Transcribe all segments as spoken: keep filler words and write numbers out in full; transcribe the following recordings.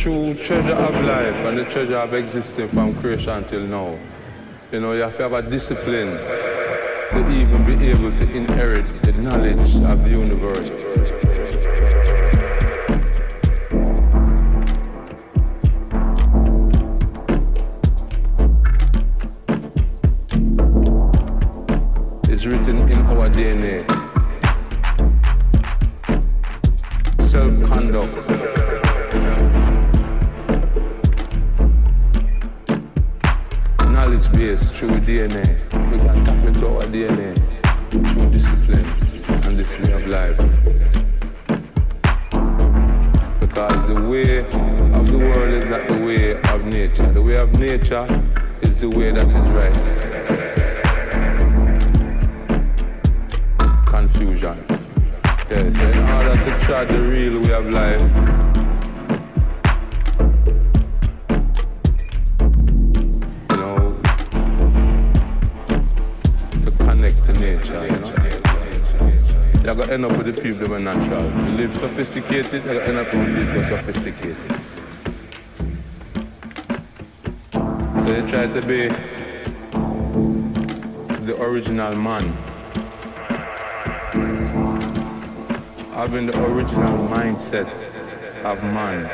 true treasure of life and the treasure of existence from creation till now. You know, you have to have a discipline to even be able to inherit the knowledge of the universe. Written in our D N A. Self-conduct. Knowledge based through D N A. We can tap into our D N A through discipline and this way of life. Because the way of the world is not the way of nature. The way of nature is the way that is right. Yes, in order to try the real way of life, you know, to connect to nature, you know, you're gonna end up with the people that are natural. You live sophisticated, you're gonna end up with people sophisticated. So you try to be the original man. Having the original mindset of man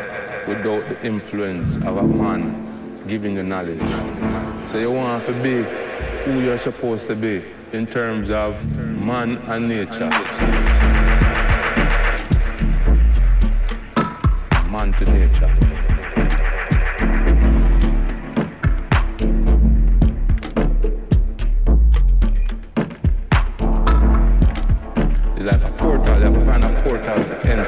without the influence of a man giving you knowledge. So you want to be who you're supposed to be in terms of man and nature. Man to nature. It's like a portal, like a kind of portal to enter.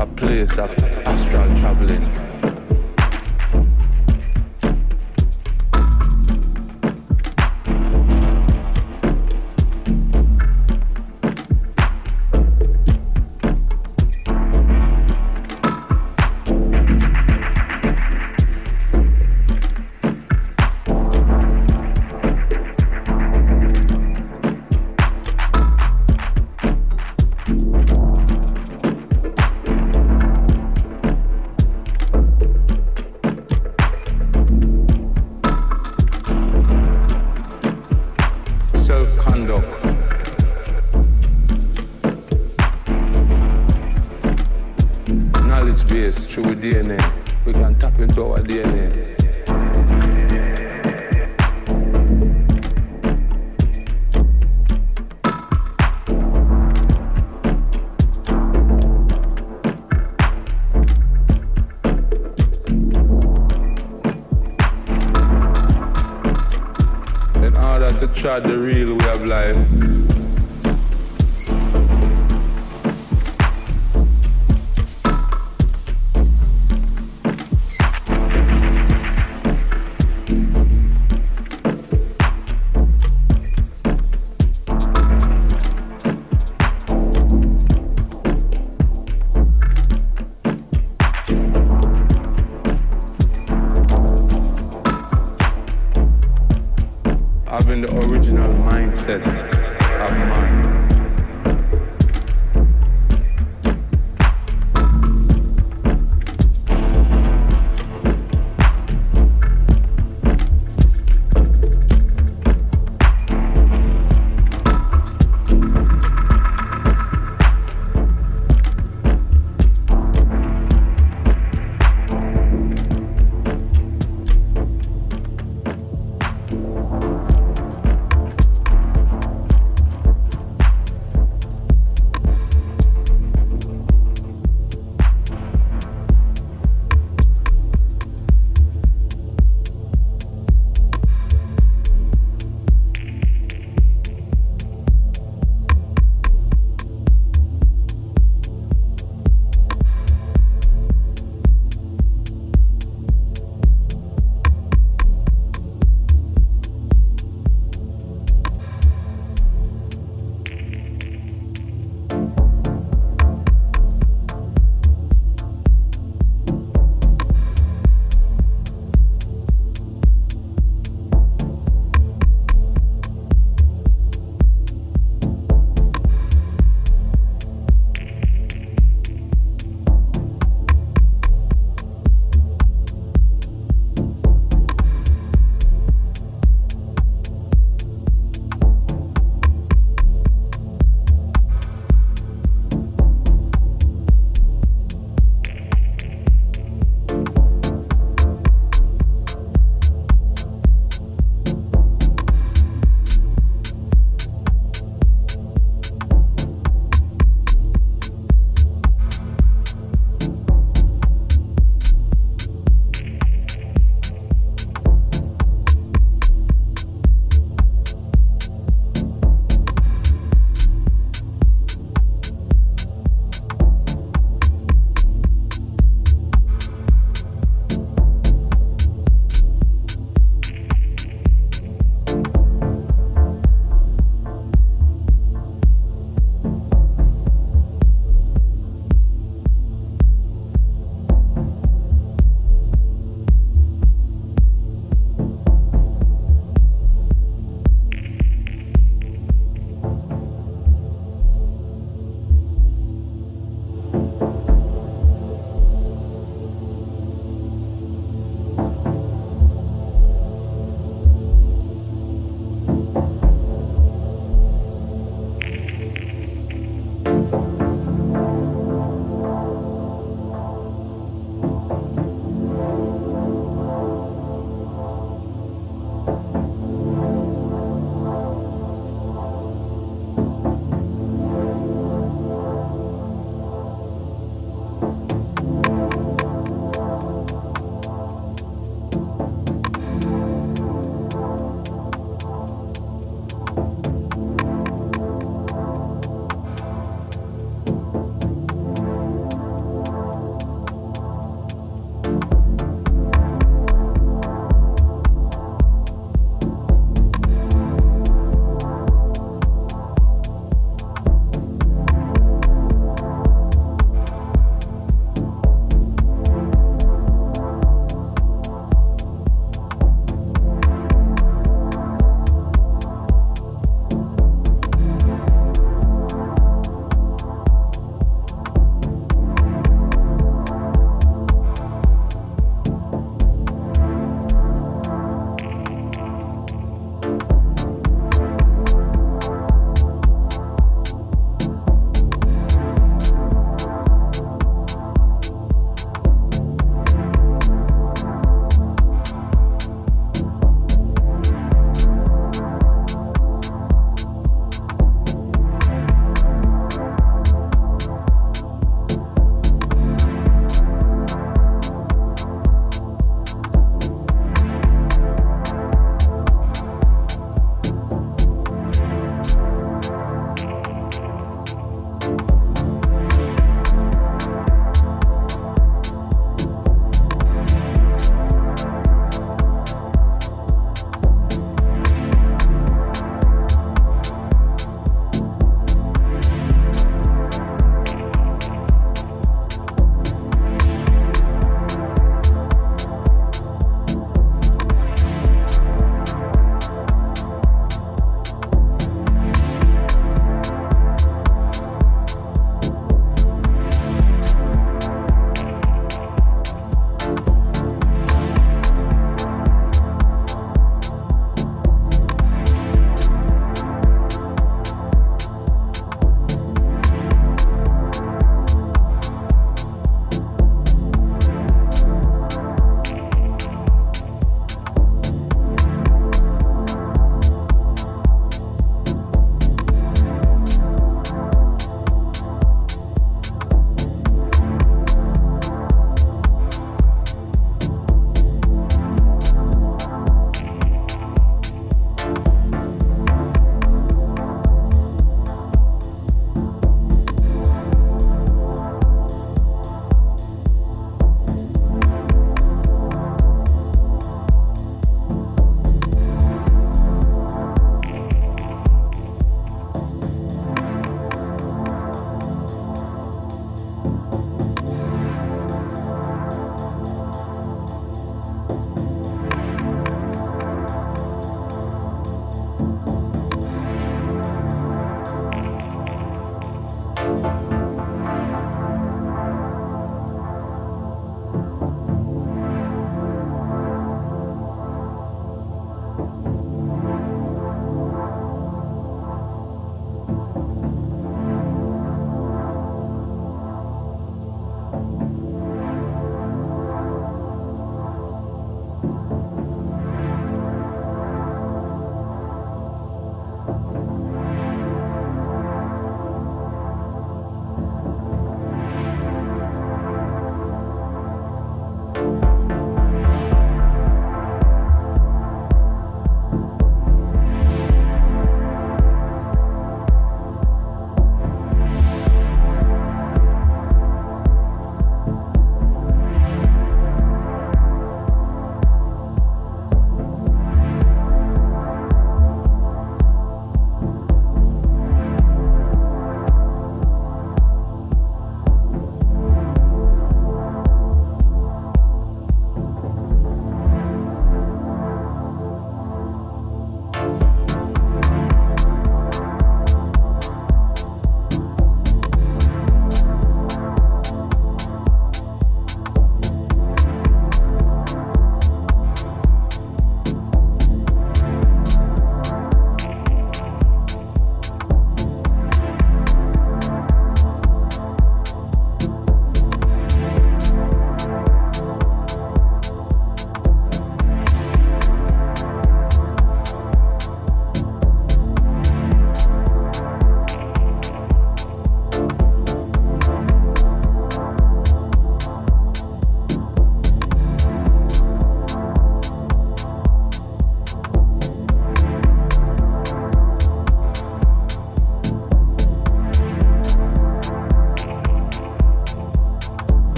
A place of astral traveling. Knowledge-based through D N A. We can tap into our D N A. In order to try the real way of life, having the original mindset of mind.